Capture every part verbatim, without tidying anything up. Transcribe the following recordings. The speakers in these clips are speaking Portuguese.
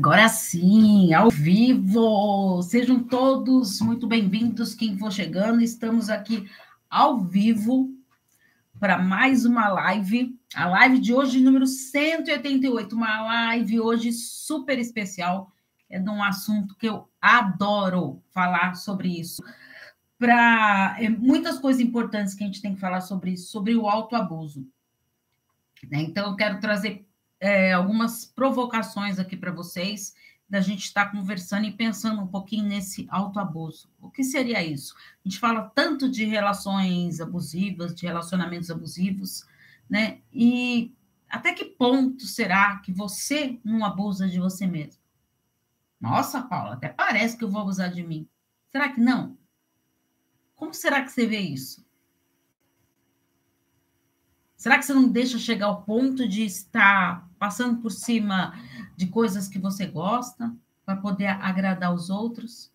Agora sim, ao vivo! Sejam todos muito bem-vindos, quem for chegando. Estamos aqui ao vivo para mais uma live. A live de hoje, número cento e oitenta e oito. Uma live hoje super especial. É de um assunto que eu adoro falar sobre isso. Para é, muitas coisas importantes que a gente tem que falar sobre isso, sobre o autoabuso. Né? Então, eu quero trazer É, algumas provocações aqui para vocês, da gente estar conversando e pensando um pouquinho nesse autoabuso. O que seria isso? A gente fala tanto de relações abusivas, de relacionamentos abusivos, né? E até que ponto será que você não abusa de você mesmo? Nossa, Paula, até parece que eu vou abusar de mim. Será que não? Como será que você vê isso? Será que você não deixa chegar ao ponto de estar passando por cima de coisas que você gosta para poder agradar os outros?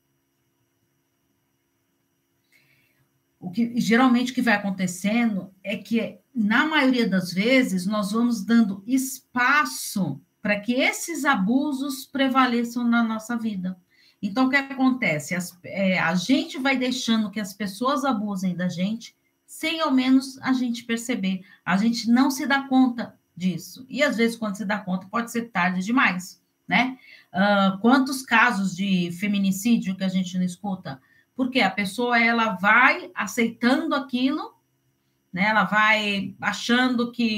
O que geralmente o que vai acontecendo é que, na maioria das vezes, nós vamos dando espaço para que esses abusos prevaleçam na nossa vida. Então, o que acontece? As, é, a gente vai deixando que as pessoas abusem da gente, sem ao menos a gente perceber. A gente não se dá conta disso. E, às vezes, quando se dá conta, pode ser tarde demais, né? Uh, quantos casos de feminicídio que a gente não escuta? Porque a pessoa, ela vai aceitando aquilo, né? Ela vai achando que,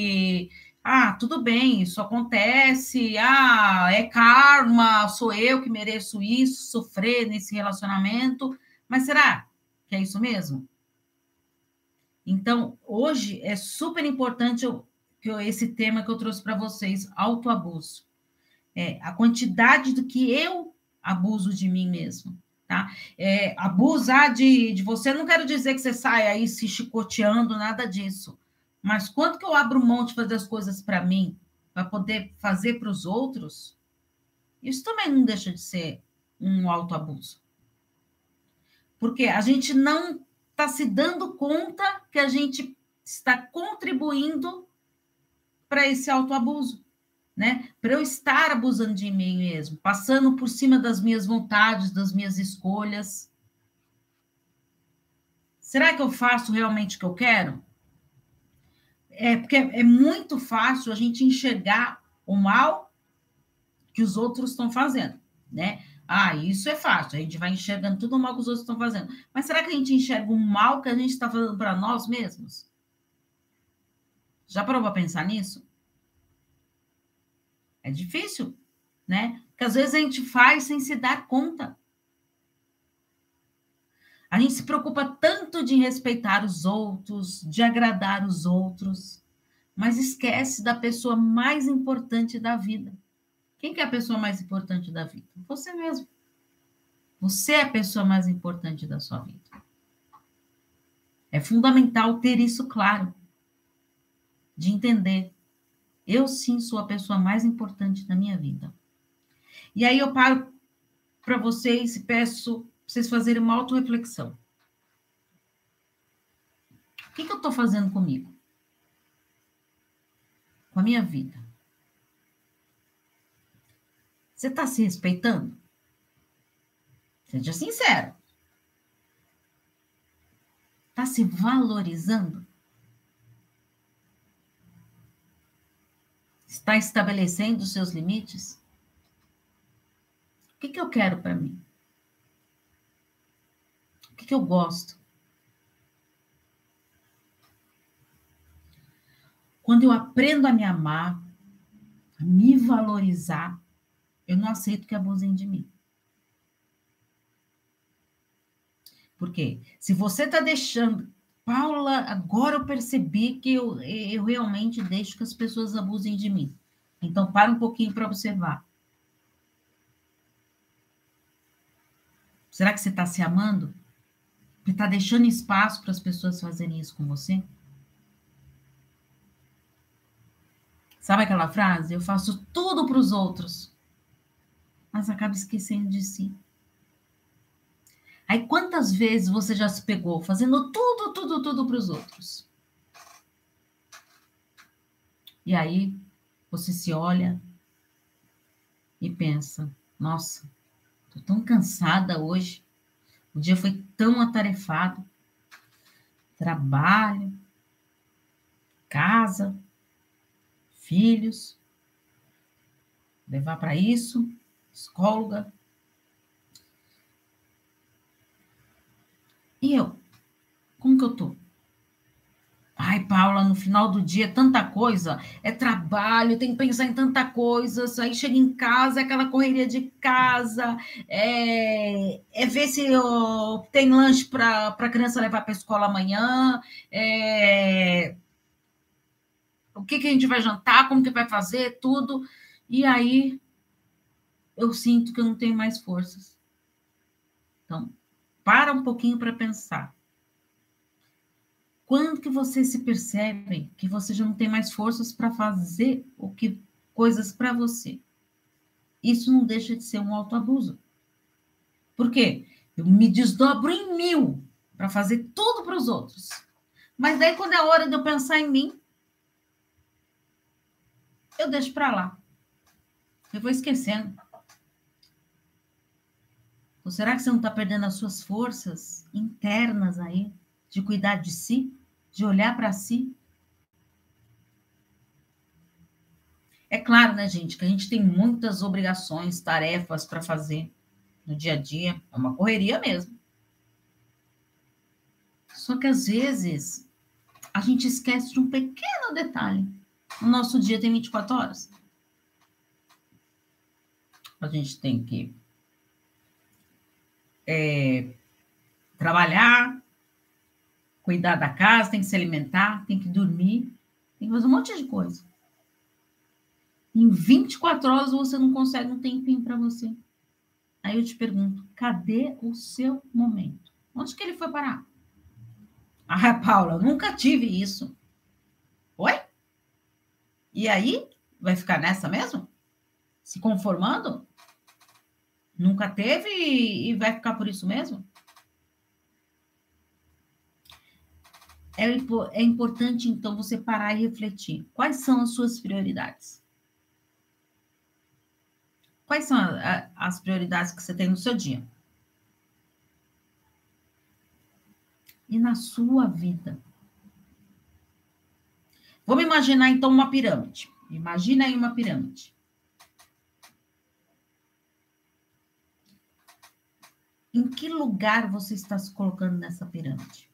ah, tudo bem, isso acontece, ah, é karma, sou eu que mereço isso, sofrer nesse relacionamento. Mas será que é isso mesmo? Então, hoje é super importante eu, que eu, esse tema que eu trouxe para vocês, autoabuso. É, a quantidade do que eu abuso de mim mesmo, tá? É, abusar de, de você, não quero dizer que você saia aí se chicoteando, nada disso. Mas quanto que eu abro mão de fazer as coisas para mim, para poder fazer para os outros, isso também não deixa de ser um autoabuso. Porque a gente não está se dando conta que a gente está contribuindo para esse autoabuso, né? Para eu estar abusando de mim mesmo, passando por cima das minhas vontades, das minhas escolhas. Será que eu faço realmente o que eu quero? É porque é muito fácil a gente enxergar o mal que os outros estão fazendo, né? Ah, isso é fácil, a gente vai enxergando tudo o mal que os outros estão fazendo. Mas será que a gente enxerga o mal que a gente está fazendo para nós mesmos? Já parou para pensar nisso? É difícil, né? Porque às vezes a gente faz sem se dar conta. A gente se preocupa tanto de respeitar os outros, de agradar os outros, mas esquece da pessoa mais importante da vida. Quem que é a pessoa mais importante da vida? Você mesmo. Você é a pessoa mais importante da sua vida. É fundamental ter isso claro. De entender. Eu, sim, sou a pessoa mais importante da minha vida. E aí eu paro para vocês e peço para vocês fazerem uma autorreflexão. O que, que eu estou fazendo comigo? Com a minha vida. Você está se respeitando? Seja sincero. Está se valorizando? Está estabelecendo os seus limites? O que, que eu quero para mim? O que, que eu gosto? Quando eu aprendo a me amar, a me valorizar, eu não aceito que abusem de mim. Por quê? Se você está deixando... Paula, agora eu percebi que eu, eu realmente deixo que as pessoas abusem de mim. Então, para um pouquinho para observar. Será que você está se amando? Você está deixando espaço para as pessoas fazerem isso com você? Sabe aquela frase? Eu faço tudo para os outros, mas acaba esquecendo de si. Aí quantas vezes você já se pegou fazendo tudo, tudo, tudo para os outros? E aí você se olha e e pensa, nossa, estou tão cansada hoje, o dia foi tão atarefado, trabalho, casa, filhos, levar para isso, psicóloga. E eu? Como que eu tô? Ai, Paula, no final do dia é tanta coisa, é trabalho, tem que pensar em tanta coisa, aí chega em casa, é aquela correria de casa, é, é ver se eu, tem lanche para a criança levar para a escola amanhã, é, o que, que a gente vai jantar, como que vai fazer, tudo. E aí eu sinto que eu não tenho mais forças. Então, para um pouquinho para pensar. Quando que vocês se percebem que você já não tem mais forças para fazer o que, coisas para você? Isso não deixa de ser um autoabuso. Por quê? Eu me desdobro em mil para fazer tudo para os outros. Mas daí, quando é a hora de eu pensar em mim, eu deixo para lá. Eu vou esquecendo. Ou será que você não está perdendo as suas forças internas aí? De cuidar de si, de olhar para si. É claro, né, gente, que a gente tem muitas obrigações, tarefas para fazer no dia a dia. É uma correria mesmo. Só que, às vezes, a gente esquece de um pequeno detalhe. O nosso dia tem vinte e quatro horas. A gente tem que é, trabalhar, cuidar da casa, tem que se alimentar, tem que dormir, tem que fazer um monte de coisa. Em vinte e quatro horas você não consegue um tempinho para você. Aí eu te pergunto, cadê o seu momento? Onde que ele foi parar? Ah, Paula, eu nunca tive isso. Oi? E aí? Vai ficar nessa mesmo? Se conformando? Nunca teve e vai ficar por isso mesmo? É importante, então, você parar e refletir. Quais são as suas prioridades? Quais são a, a, as prioridades que você tem no seu dia? E na sua vida? Vamos imaginar, então, uma pirâmide. Imagina aí uma pirâmide. Em que lugar você está se colocando nessa pirâmide?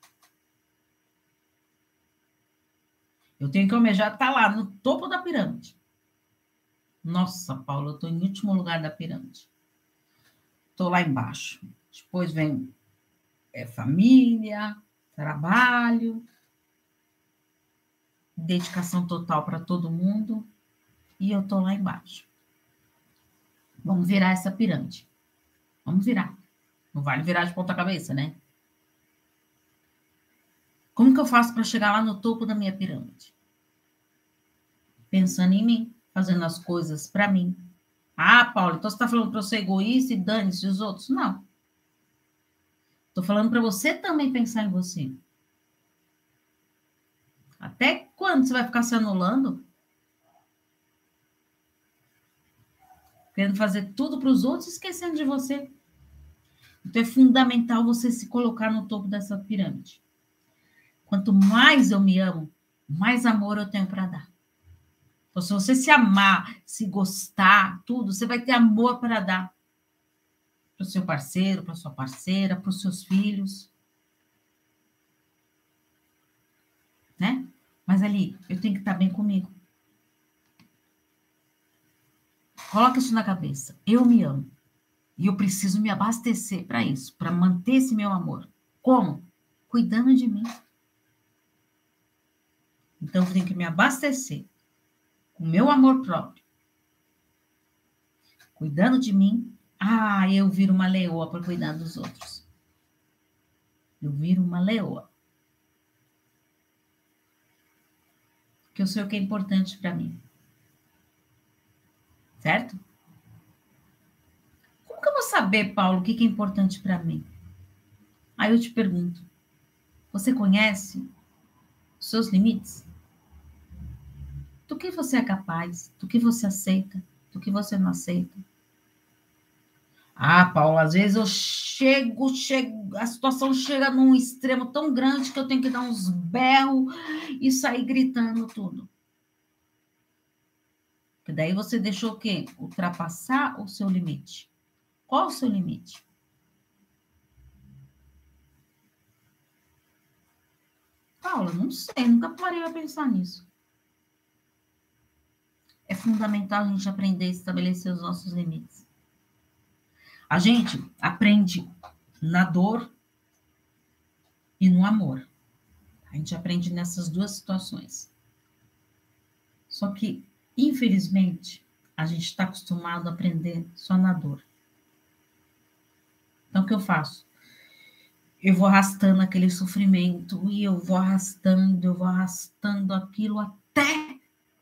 Eu tenho que almejar estar lá, no topo da pirâmide. Nossa, Paula, eu estou em último lugar da pirâmide. Estou lá embaixo. Depois vem é, família, trabalho, dedicação total para todo mundo. E eu estou lá embaixo. Vamos virar essa pirâmide. Vamos virar. Não vale virar de ponta cabeça, né? Como que eu faço para chegar lá no topo da minha pirâmide? Pensando em mim, fazendo as coisas para mim. Ah, Paula, então você está falando para eu ser egoísta e dane-se os outros? Não. Estou falando para você também pensar em você. Até quando você vai ficar se anulando? Querendo fazer tudo para os outros e esquecendo de você. Então é fundamental você se colocar no topo dessa pirâmide. Quanto mais eu me amo, mais amor eu tenho para dar. Então, se você se amar, se gostar, tudo, você vai ter amor para dar. Para o seu parceiro, para a sua parceira, para os seus filhos. Né? Mas ali, eu tenho que estar bem comigo. Coloca isso na cabeça. Eu me amo. E eu preciso me abastecer para isso, para manter esse meu amor. Como? Cuidando de mim. Então, eu tenho que me abastecer com o meu amor próprio. Cuidando de mim, ah, eu viro uma leoa para cuidar dos outros. Eu viro uma leoa. Porque eu sei o que é importante para mim. Certo? Como que eu vou saber, Paulo, o que é importante para mim? Aí eu te pergunto, você conhece os seus limites? Do que você é capaz, do que você aceita, do que você não aceita, Ah, Paula, às vezes eu chego, chego, a situação chega num extremo tão grande que eu tenho que dar uns berros e sair gritando tudo. Porque daí você deixou o quê? Ultrapassar o seu limite. Qual o seu limite? Paula, não sei, nunca parei a pensar nisso. É fundamental a gente aprender a estabelecer os nossos limites. A gente aprende na dor e no amor. A gente aprende nessas duas situações. Só que, infelizmente, a gente está acostumado a aprender só na dor. Então, o que eu faço? Eu vou arrastando aquele sofrimento e eu vou arrastando, eu vou arrastando aquilo até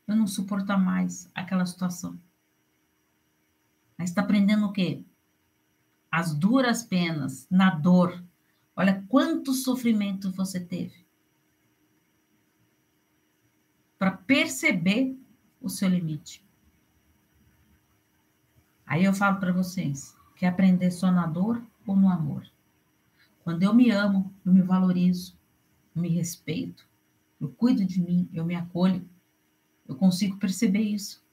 eu não suportar mais aquela situação. Mas está aprendendo o quê? As duras penas, na dor. Olha quanto sofrimento você teve. Para perceber o seu limite. Aí eu falo para vocês, quer aprender só na dor ou no amor? Quando eu me amo, eu me valorizo, eu me respeito, eu cuido de mim, eu me acolho, eu consigo perceber isso.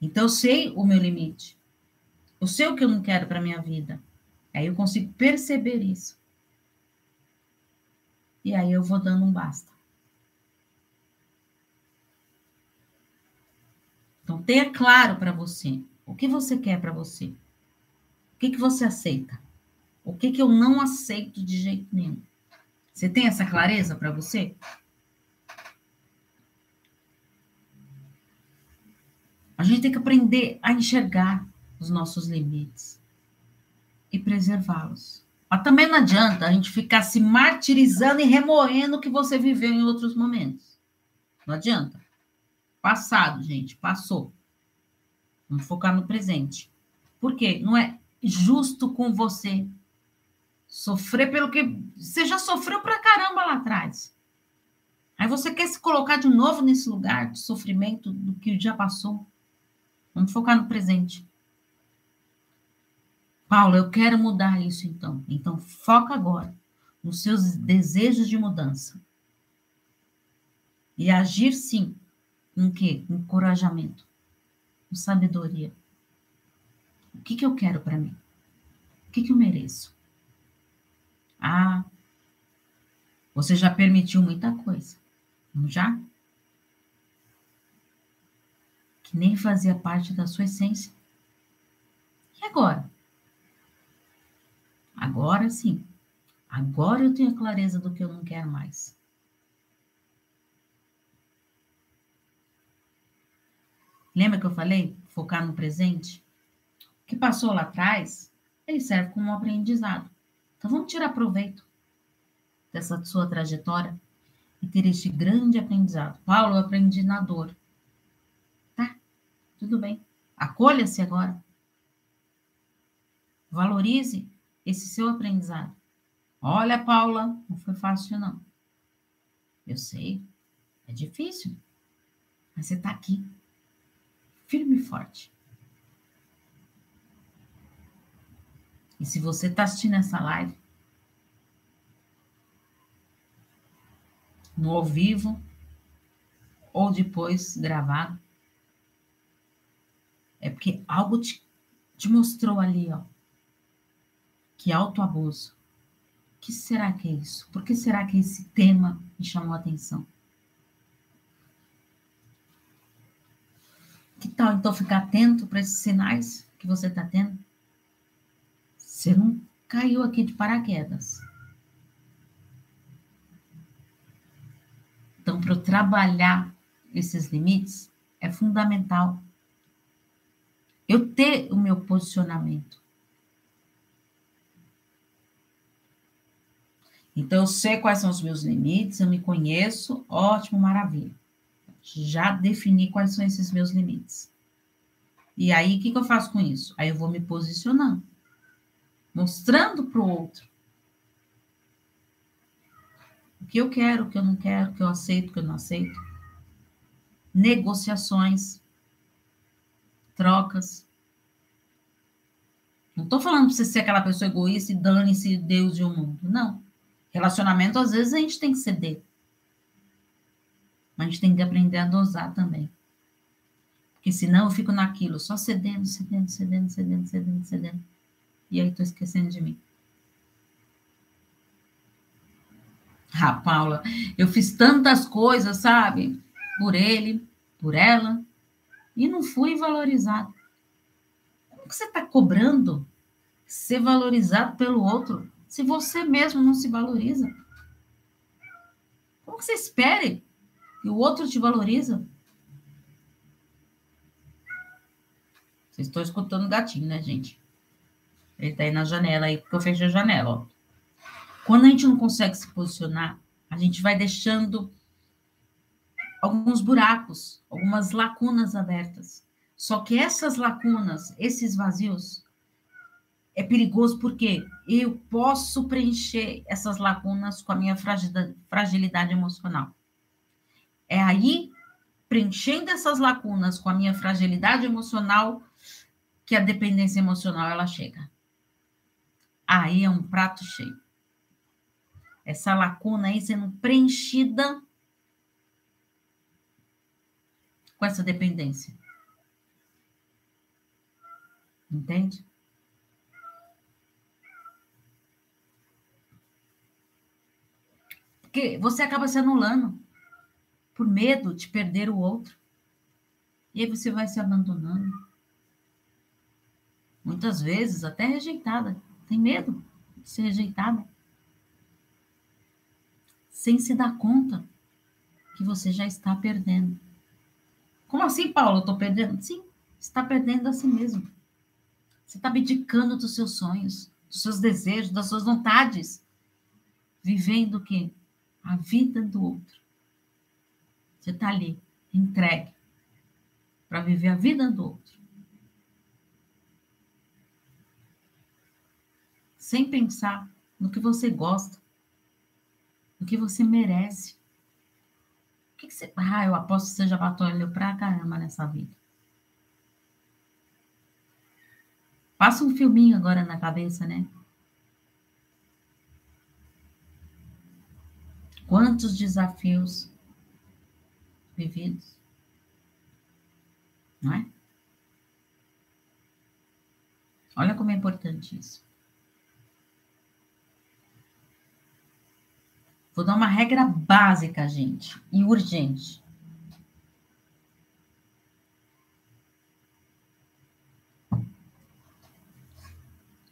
Então eu sei o meu limite, eu sei o que eu não quero para a minha vida, aí eu consigo perceber isso. E aí eu vou dando um basta. Então tenha claro para você, o que você quer para você. O que, que você aceita? O que, que eu não aceito de jeito nenhum? Você tem essa clareza para você? A gente tem que aprender a enxergar os nossos limites e preservá-los. Mas também não adianta a gente ficar se martirizando e remoendo o que você viveu em outros momentos. Não adianta. Passado, gente, passou. Vamos focar no presente. Por quê? Não é justo com você. Sofrer pelo que... Você já sofreu pra caramba lá atrás. Aí você quer se colocar de novo nesse lugar de sofrimento do que já passou. Vamos focar no presente. Paula, eu quero mudar isso então. Então foca agora nos seus desejos de mudança. E agir sim. Com o quê? Com encorajamento. Com sabedoria. O que, que eu quero para mim? O que, que eu mereço? Ah, você já permitiu muita coisa, não já? Que nem fazia parte da sua essência. E agora? Agora sim. Agora eu tenho a clareza do que eu não quero mais. Lembra que eu falei? Focar no presente? Que passou lá atrás, ele serve como um aprendizado. Então vamos tirar proveito dessa sua trajetória e ter este grande aprendizado. Paulo, eu aprendi na dor. Tá, tudo bem. Acolha-se agora. Valorize esse seu aprendizado. Olha, Paula, não foi fácil não. Eu sei, é difícil, mas você está aqui, firme e forte. E se você está assistindo essa live, no ao vivo ou depois gravado, é porque algo te, te mostrou ali, ó, que autoabuso. O que será que é isso? Por que será que esse tema me chamou a atenção? Que tal então ficar atento para esses sinais que você está tendo? Você não caiu aqui de paraquedas. Então, para eu trabalhar esses limites, é fundamental eu ter o meu posicionamento. Então, eu sei quais são os meus limites, eu me conheço, ótimo, maravilha. Já defini quais são esses meus limites. E aí, o que, que eu faço com isso? Aí eu vou me posicionando. Mostrando para o outro o que eu quero, o que eu não quero, o que eu aceito, o que eu não aceito. Negociações, trocas, Não estou falando para você ser aquela pessoa egoísta e dane-se Deus e o mundo. Não. Relacionamento, às vezes, a gente tem que ceder. Mas a gente tem que aprender a dosar também. Porque senão eu fico naquilo, só cedendo, cedendo, cedendo, cedendo, cedendo, cedendo. E aí estou esquecendo de mim. Ah, Paula, eu fiz tantas coisas, sabe? Por ele, por ela. E não fui valorizada. Como que você está cobrando ser valorizado pelo outro se você mesmo não se valoriza? Como que você espere que o outro te valoriza? Vocês estão escutando o gatinho, né, gente? Ele tá aí na janela, aí porque eu fechei a janela, ó. Quando a gente não consegue se posicionar, a gente vai deixando alguns buracos, algumas lacunas abertas. Só que essas lacunas, esses vazios, é perigoso porque eu posso preencher essas lacunas com a minha fragilidade emocional. É aí, preenchendo essas lacunas com a minha fragilidade emocional, que a dependência emocional, ela chega. Aí é um prato cheio. Essa lacuna aí sendo preenchida com essa dependência. Entende? Porque você acaba se anulando por medo de perder o outro. E aí você vai se abandonando. Muitas vezes até rejeitada. Tem medo de ser rejeitada. Sem se dar conta que você já está perdendo. Como assim, Paula? Eu tô perdendo? Sim, está perdendo a si mesmo. Você está abdicando dos seus sonhos, dos seus desejos, das suas vontades. Vivendo o quê? A vida do outro. Você está ali, entregue, para viver a vida do outro. Sem pensar no que você gosta. O que você merece. O que, que você... Ah, eu aposto que você já batalhou pra caramba nessa vida. Passa um filminho agora na cabeça, né? Quantos desafios vividos. Não é? Olha como é importante isso. Vou dar uma regra básica, gente, e urgente.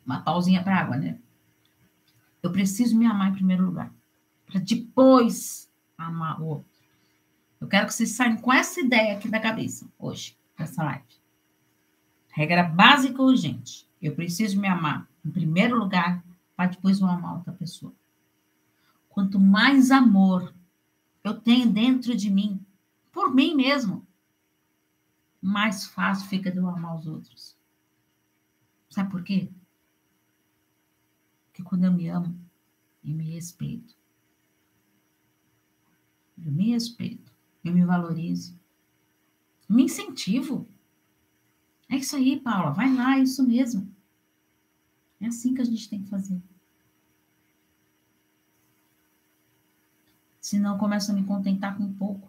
Uma pausinha para água, né? Eu preciso me amar em primeiro lugar, para depois amar o outro. Eu quero que vocês saiam com essa ideia aqui da cabeça, hoje, nessa live. Regra básica, urgente. Eu preciso me amar em primeiro lugar, para depois eu amar outra pessoa. Quanto mais amor eu tenho dentro de mim, por mim mesmo, mais fácil fica de eu amar os outros. Sabe por quê? Porque quando eu me amo, eu me respeito. Eu me respeito, eu me valorizo, eu me incentivo. É isso aí, Paula, vai lá, é isso mesmo. É assim que a gente tem que fazer. Senão eu começo a me contentar com pouco.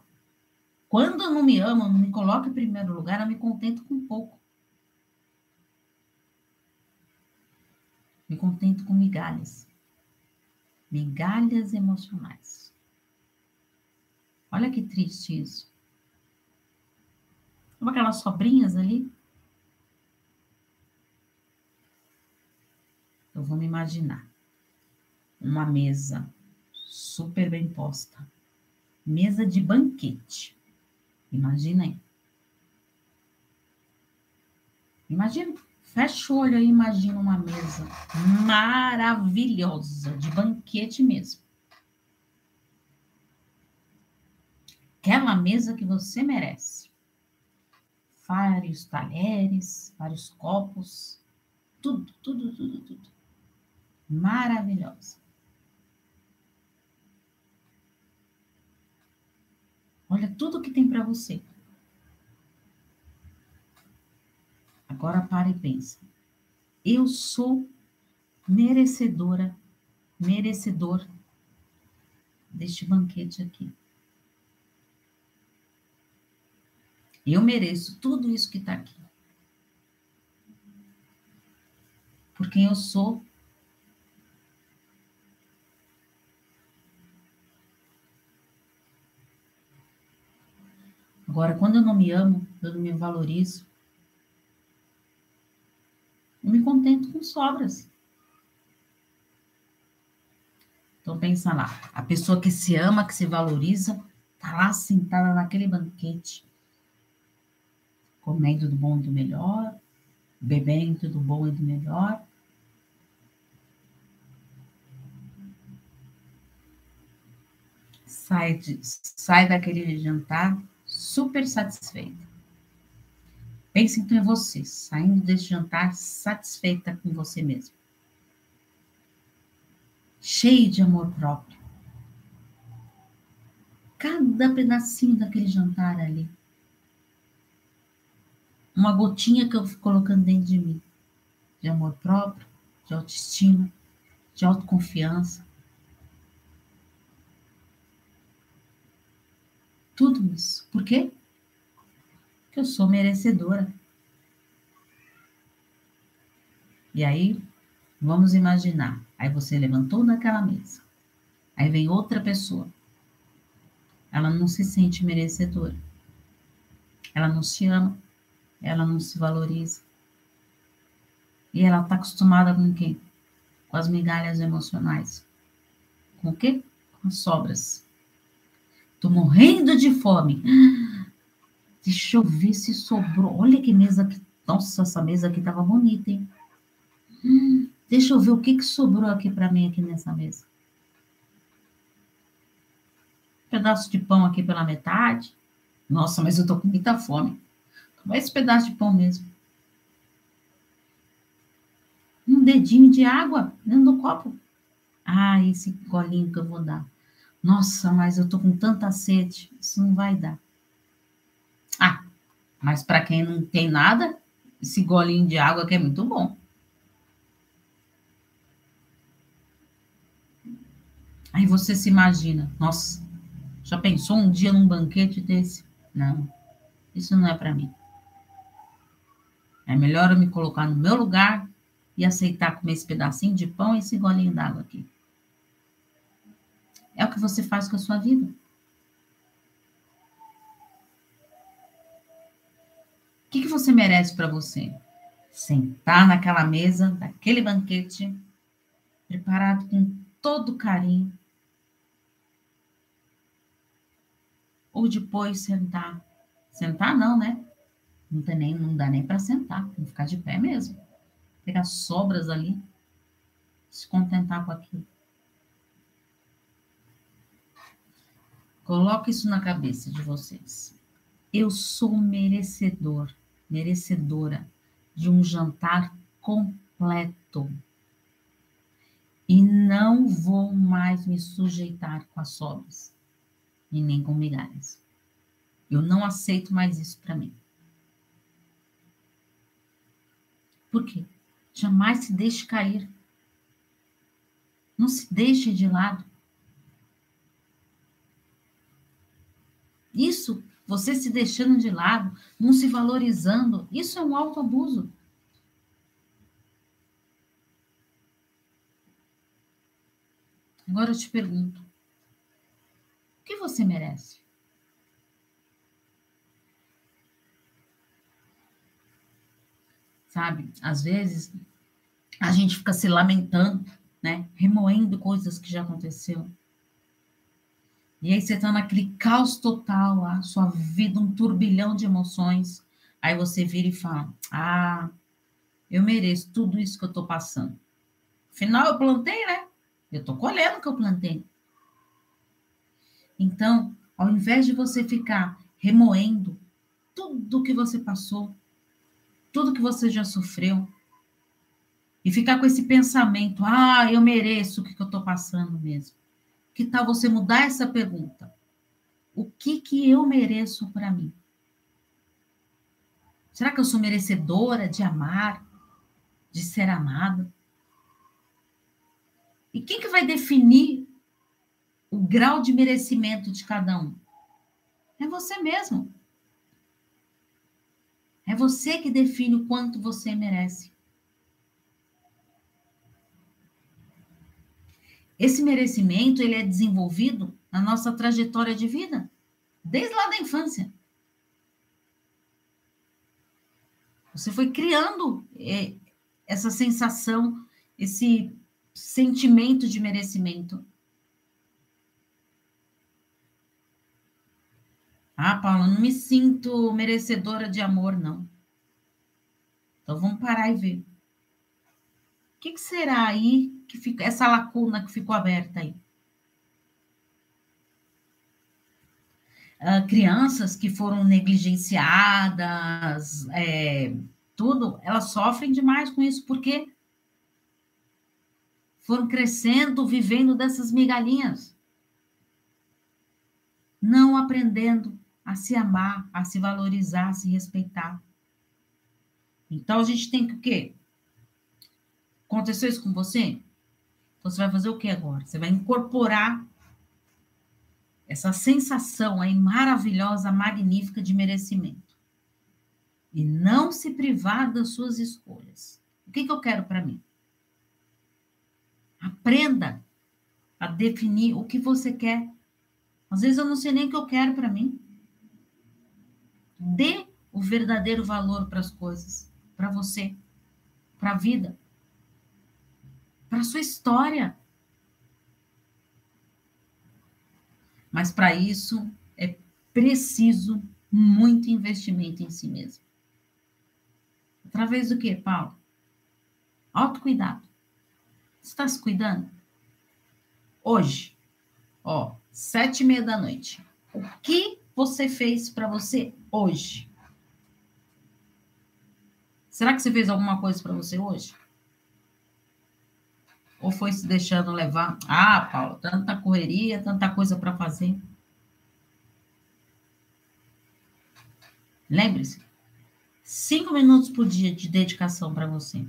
Quando eu não me amo, eu não me coloco em primeiro lugar, eu me contento com pouco. Me contento com migalhas. Migalhas emocionais. Olha que triste isso. Como aquelas sobrinhas ali? Eu vou me imaginar. Uma mesa super bem posta. Mesa de banquete. Imagina aí. Imagina. Fecha o olho aí, imagina uma mesa maravilhosa, de banquete mesmo. Aquela mesa que você merece. Vários talheres, vários copos. Tudo, tudo, tudo, tudo. Maravilhosa. Olha tudo o que tem para você. Agora para e pensa. Eu sou merecedora, merecedor deste banquete aqui. Eu mereço tudo isso que está aqui. Por quem eu sou. Agora, quando eu não me amo, eu não me valorizo, eu me contento com sobras. Então, pensa lá. A pessoa que se ama, que se valoriza, tá lá sentada naquele banquete, comendo do bom e do melhor, bebendo do bom e do melhor. Sai, de, sai daquele jantar super satisfeita. Pense então em você, saindo deste jantar satisfeita com você mesma. Cheia de amor próprio. Cada pedacinho daquele jantar ali. Uma gotinha que eu fico colocando dentro de mim. De amor próprio, de autoestima, de autoconfiança. Tudo isso. Por quê? Porque eu sou merecedora. E aí, vamos imaginar. Aí você levantou daquela mesa. Aí vem outra pessoa. Ela não se sente merecedora. Ela não se ama. Ela não se valoriza. E ela está acostumada com o quê? Com as migalhas emocionais. Com o quê? Com as sobras. Tô morrendo de fome. Deixa eu ver se sobrou. Olha que mesa aqui. Nossa, essa mesa aqui tava bonita, hein? Deixa eu ver o que que sobrou aqui pra mim, aqui nessa mesa. Um pedaço de pão aqui pela metade. Nossa, mas eu tô com muita fome. Toma esse pedaço de pão mesmo. Um dedinho de água dentro do copo. Ah, esse golinho que eu vou dar. Nossa, mas eu tô com tanta sede, isso não vai dar. Ah, mas para quem não tem nada, esse golinho de água aqui é muito bom. Aí você se imagina, nossa, já pensou um dia num banquete desse? Não, isso não é para mim. É melhor eu me colocar no meu lugar e aceitar comer esse pedacinho de pão e esse golinho d'água aqui. É o que você faz com a sua vida. O que que você merece para você? Sentar naquela mesa, naquele banquete, preparado com todo carinho. Ou depois sentar. Sentar não, né? Não, tem nem, não dá nem para sentar. Tem que ficar de pé mesmo. Pegar sobras ali. Se contentar com aquilo. Coloca isso na cabeça de vocês. Eu sou merecedor, merecedora de um jantar completo. E não vou mais me sujeitar com as sobras e nem com migalhas. Eu não aceito mais isso para mim. Por quê? Jamais se deixe cair. Não se deixe de lado. Isso, você se deixando de lado, não se valorizando, isso é um autoabuso. Agora eu te pergunto, o que você merece? Sabe, às vezes a gente fica se lamentando, né? Remoendo coisas que já aconteceram. E aí você tá naquele caos total lá, sua vida, um turbilhão de emoções. Aí você vira e fala, ah, eu mereço tudo isso que eu tô passando. Afinal, eu plantei, né? Eu tô colhendo o que eu plantei. Então, ao invés de você ficar remoendo tudo que você passou, tudo que você já sofreu, e ficar com esse pensamento, ah, eu mereço o que eu tô passando mesmo. Que tal você mudar essa pergunta? O que que eu mereço para mim? Será que eu sou merecedora de amar? de ser amado? E quem que vai definir o grau de merecimento de cada um? É você mesmo. É você que define o quanto você merece. Esse merecimento, ele é desenvolvido na nossa trajetória de vida, desde lá da infância. Você foi criando eh, essa sensação, esse sentimento de merecimento. Ah, Paula, não me sinto merecedora de amor, não. Então vamos parar e ver. O que, que será aí, que fica, essa lacuna que ficou aberta aí? Uh, crianças que foram negligenciadas, é, tudo, elas sofrem demais com isso, porque foram crescendo, vivendo dessas migalhinhas, não aprendendo a se amar, a se valorizar, a se respeitar. Então, a gente tem que o quê? Aconteceu isso com você? Então, você vai fazer o quê agora? Você vai incorporar essa sensação aí maravilhosa, magnífica de merecimento. E não se privar das suas escolhas. O que, que eu quero para mim? Aprenda a definir o que você quer. Às vezes eu não sei nem o que eu quero para mim. Dê o verdadeiro valor para as coisas, para você, para a vida, para a sua história. Mas para isso é preciso muito investimento em si mesmo. Através do quê, Paulo? Autocuidado. Você está se cuidando? Hoje, ó, sete e meia da noite. O que você fez para você hoje? Será que você fez alguma coisa para você hoje? Ou foi se deixando levar? Ah, Paula, tanta correria, tanta coisa para fazer. Lembre-se, cinco minutos por dia de dedicação para você.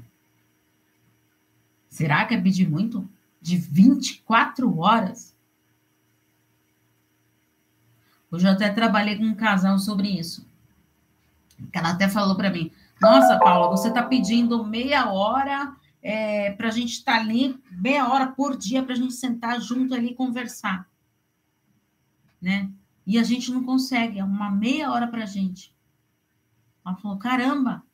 Será que é pedir muito? De vinte e quatro horas? Hoje eu até trabalhei com um casal sobre isso. Ela até falou para mim, nossa, Paula, você está pedindo meia hora... É, para a gente estar tá ali meia hora por dia, para a gente sentar junto ali e conversar, né? E a gente não consegue, é uma meia hora para a gente. Ela falou, caramba,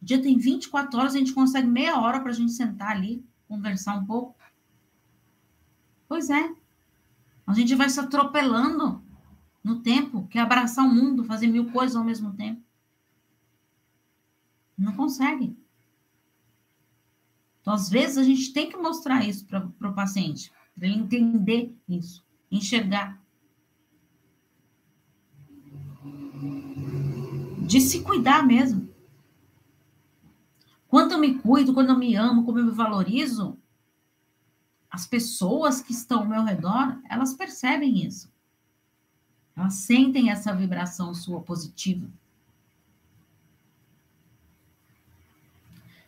o dia tem vinte e quatro horas, a gente consegue meia hora para a gente sentar ali, conversar um pouco. Pois é, a gente vai se atropelando no tempo, quer abraçar o mundo, fazer mil coisas ao mesmo tempo. Não consegue. Então, às vezes, a gente tem que mostrar isso para o paciente, para ele entender isso, enxergar. De se cuidar mesmo. Quando eu me cuido, quando eu me amo, quando eu me valorizo, as pessoas que estão ao meu redor, elas percebem isso. Elas sentem essa vibração sua positiva.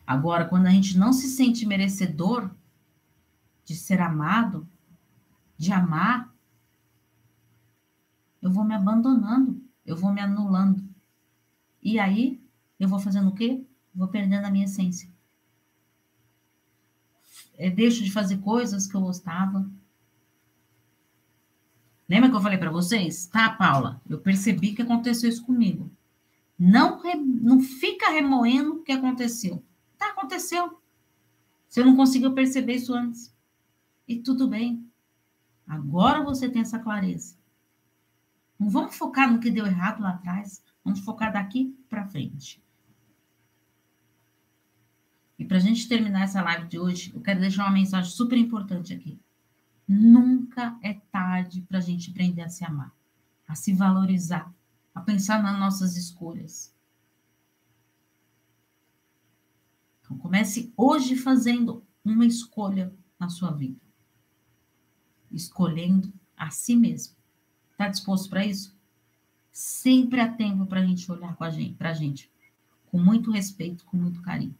Agora, quando a gente não se sente merecedor de ser amado, de amar, eu vou me abandonando, eu vou me anulando. E aí, eu vou fazendo o quê? Vou perdendo a minha essência. Eu deixo de fazer coisas que eu gostava. Lembra que eu falei para vocês? Tá, Paula, eu percebi que aconteceu isso comigo. Não, re... não fica remoendo o que aconteceu. Aconteceu. Você não conseguiu perceber isso antes. E tudo bem. Agora você tem essa clareza. Não vamos focar no que deu errado lá atrás. Vamos focar daqui para frente. E para a gente terminar essa live de hoje, eu quero deixar uma mensagem super importante aqui. Nunca é tarde para a gente aprender a se amar, a se valorizar, a pensar nas nossas escolhas. Então, comece hoje fazendo uma escolha na sua vida. Escolhendo a si mesmo. Está disposto para isso? Sempre há tempo para a gente olhar para a gente, com muito respeito, com muito carinho.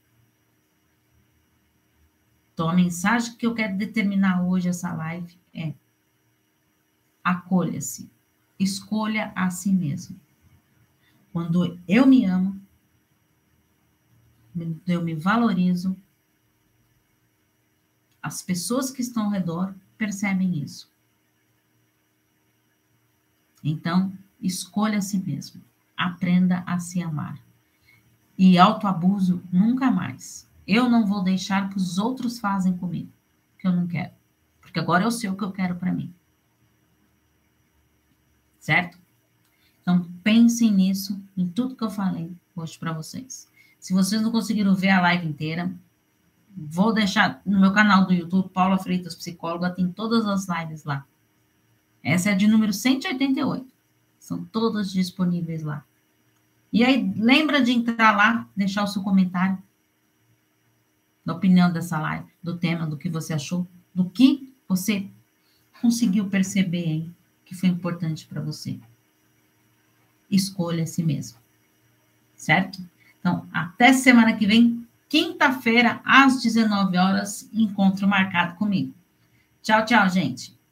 Então, a mensagem que eu quero determinar hoje, essa live, é: acolha-se, escolha a si mesmo. Quando eu me amo, eu me valorizo, as pessoas que estão ao redor percebem isso. Então, escolha a si mesmo, aprenda a se amar. E autoabuso nunca mais. Eu não vou deixar que os outros fazem comigo, que eu não quero. Porque agora eu sei o que eu quero para mim. Certo? Então, pensem nisso, em tudo que eu falei hoje para vocês. Se vocês não conseguiram ver a live inteira, vou deixar no meu canal do YouTube, Paula Freitas Psicóloga, tem todas as lives lá. Essa é de número cento e oitenta e oito. São todas disponíveis lá. E aí, lembra de entrar lá, deixar o seu comentário, da opinião dessa live, do tema, do que você achou, do que você conseguiu perceber, hein, que foi importante para você. Escolha a si mesmo, certo? Então, até semana que vem, quinta-feira, às dezenove horas, encontro marcado comigo. Tchau, tchau, gente.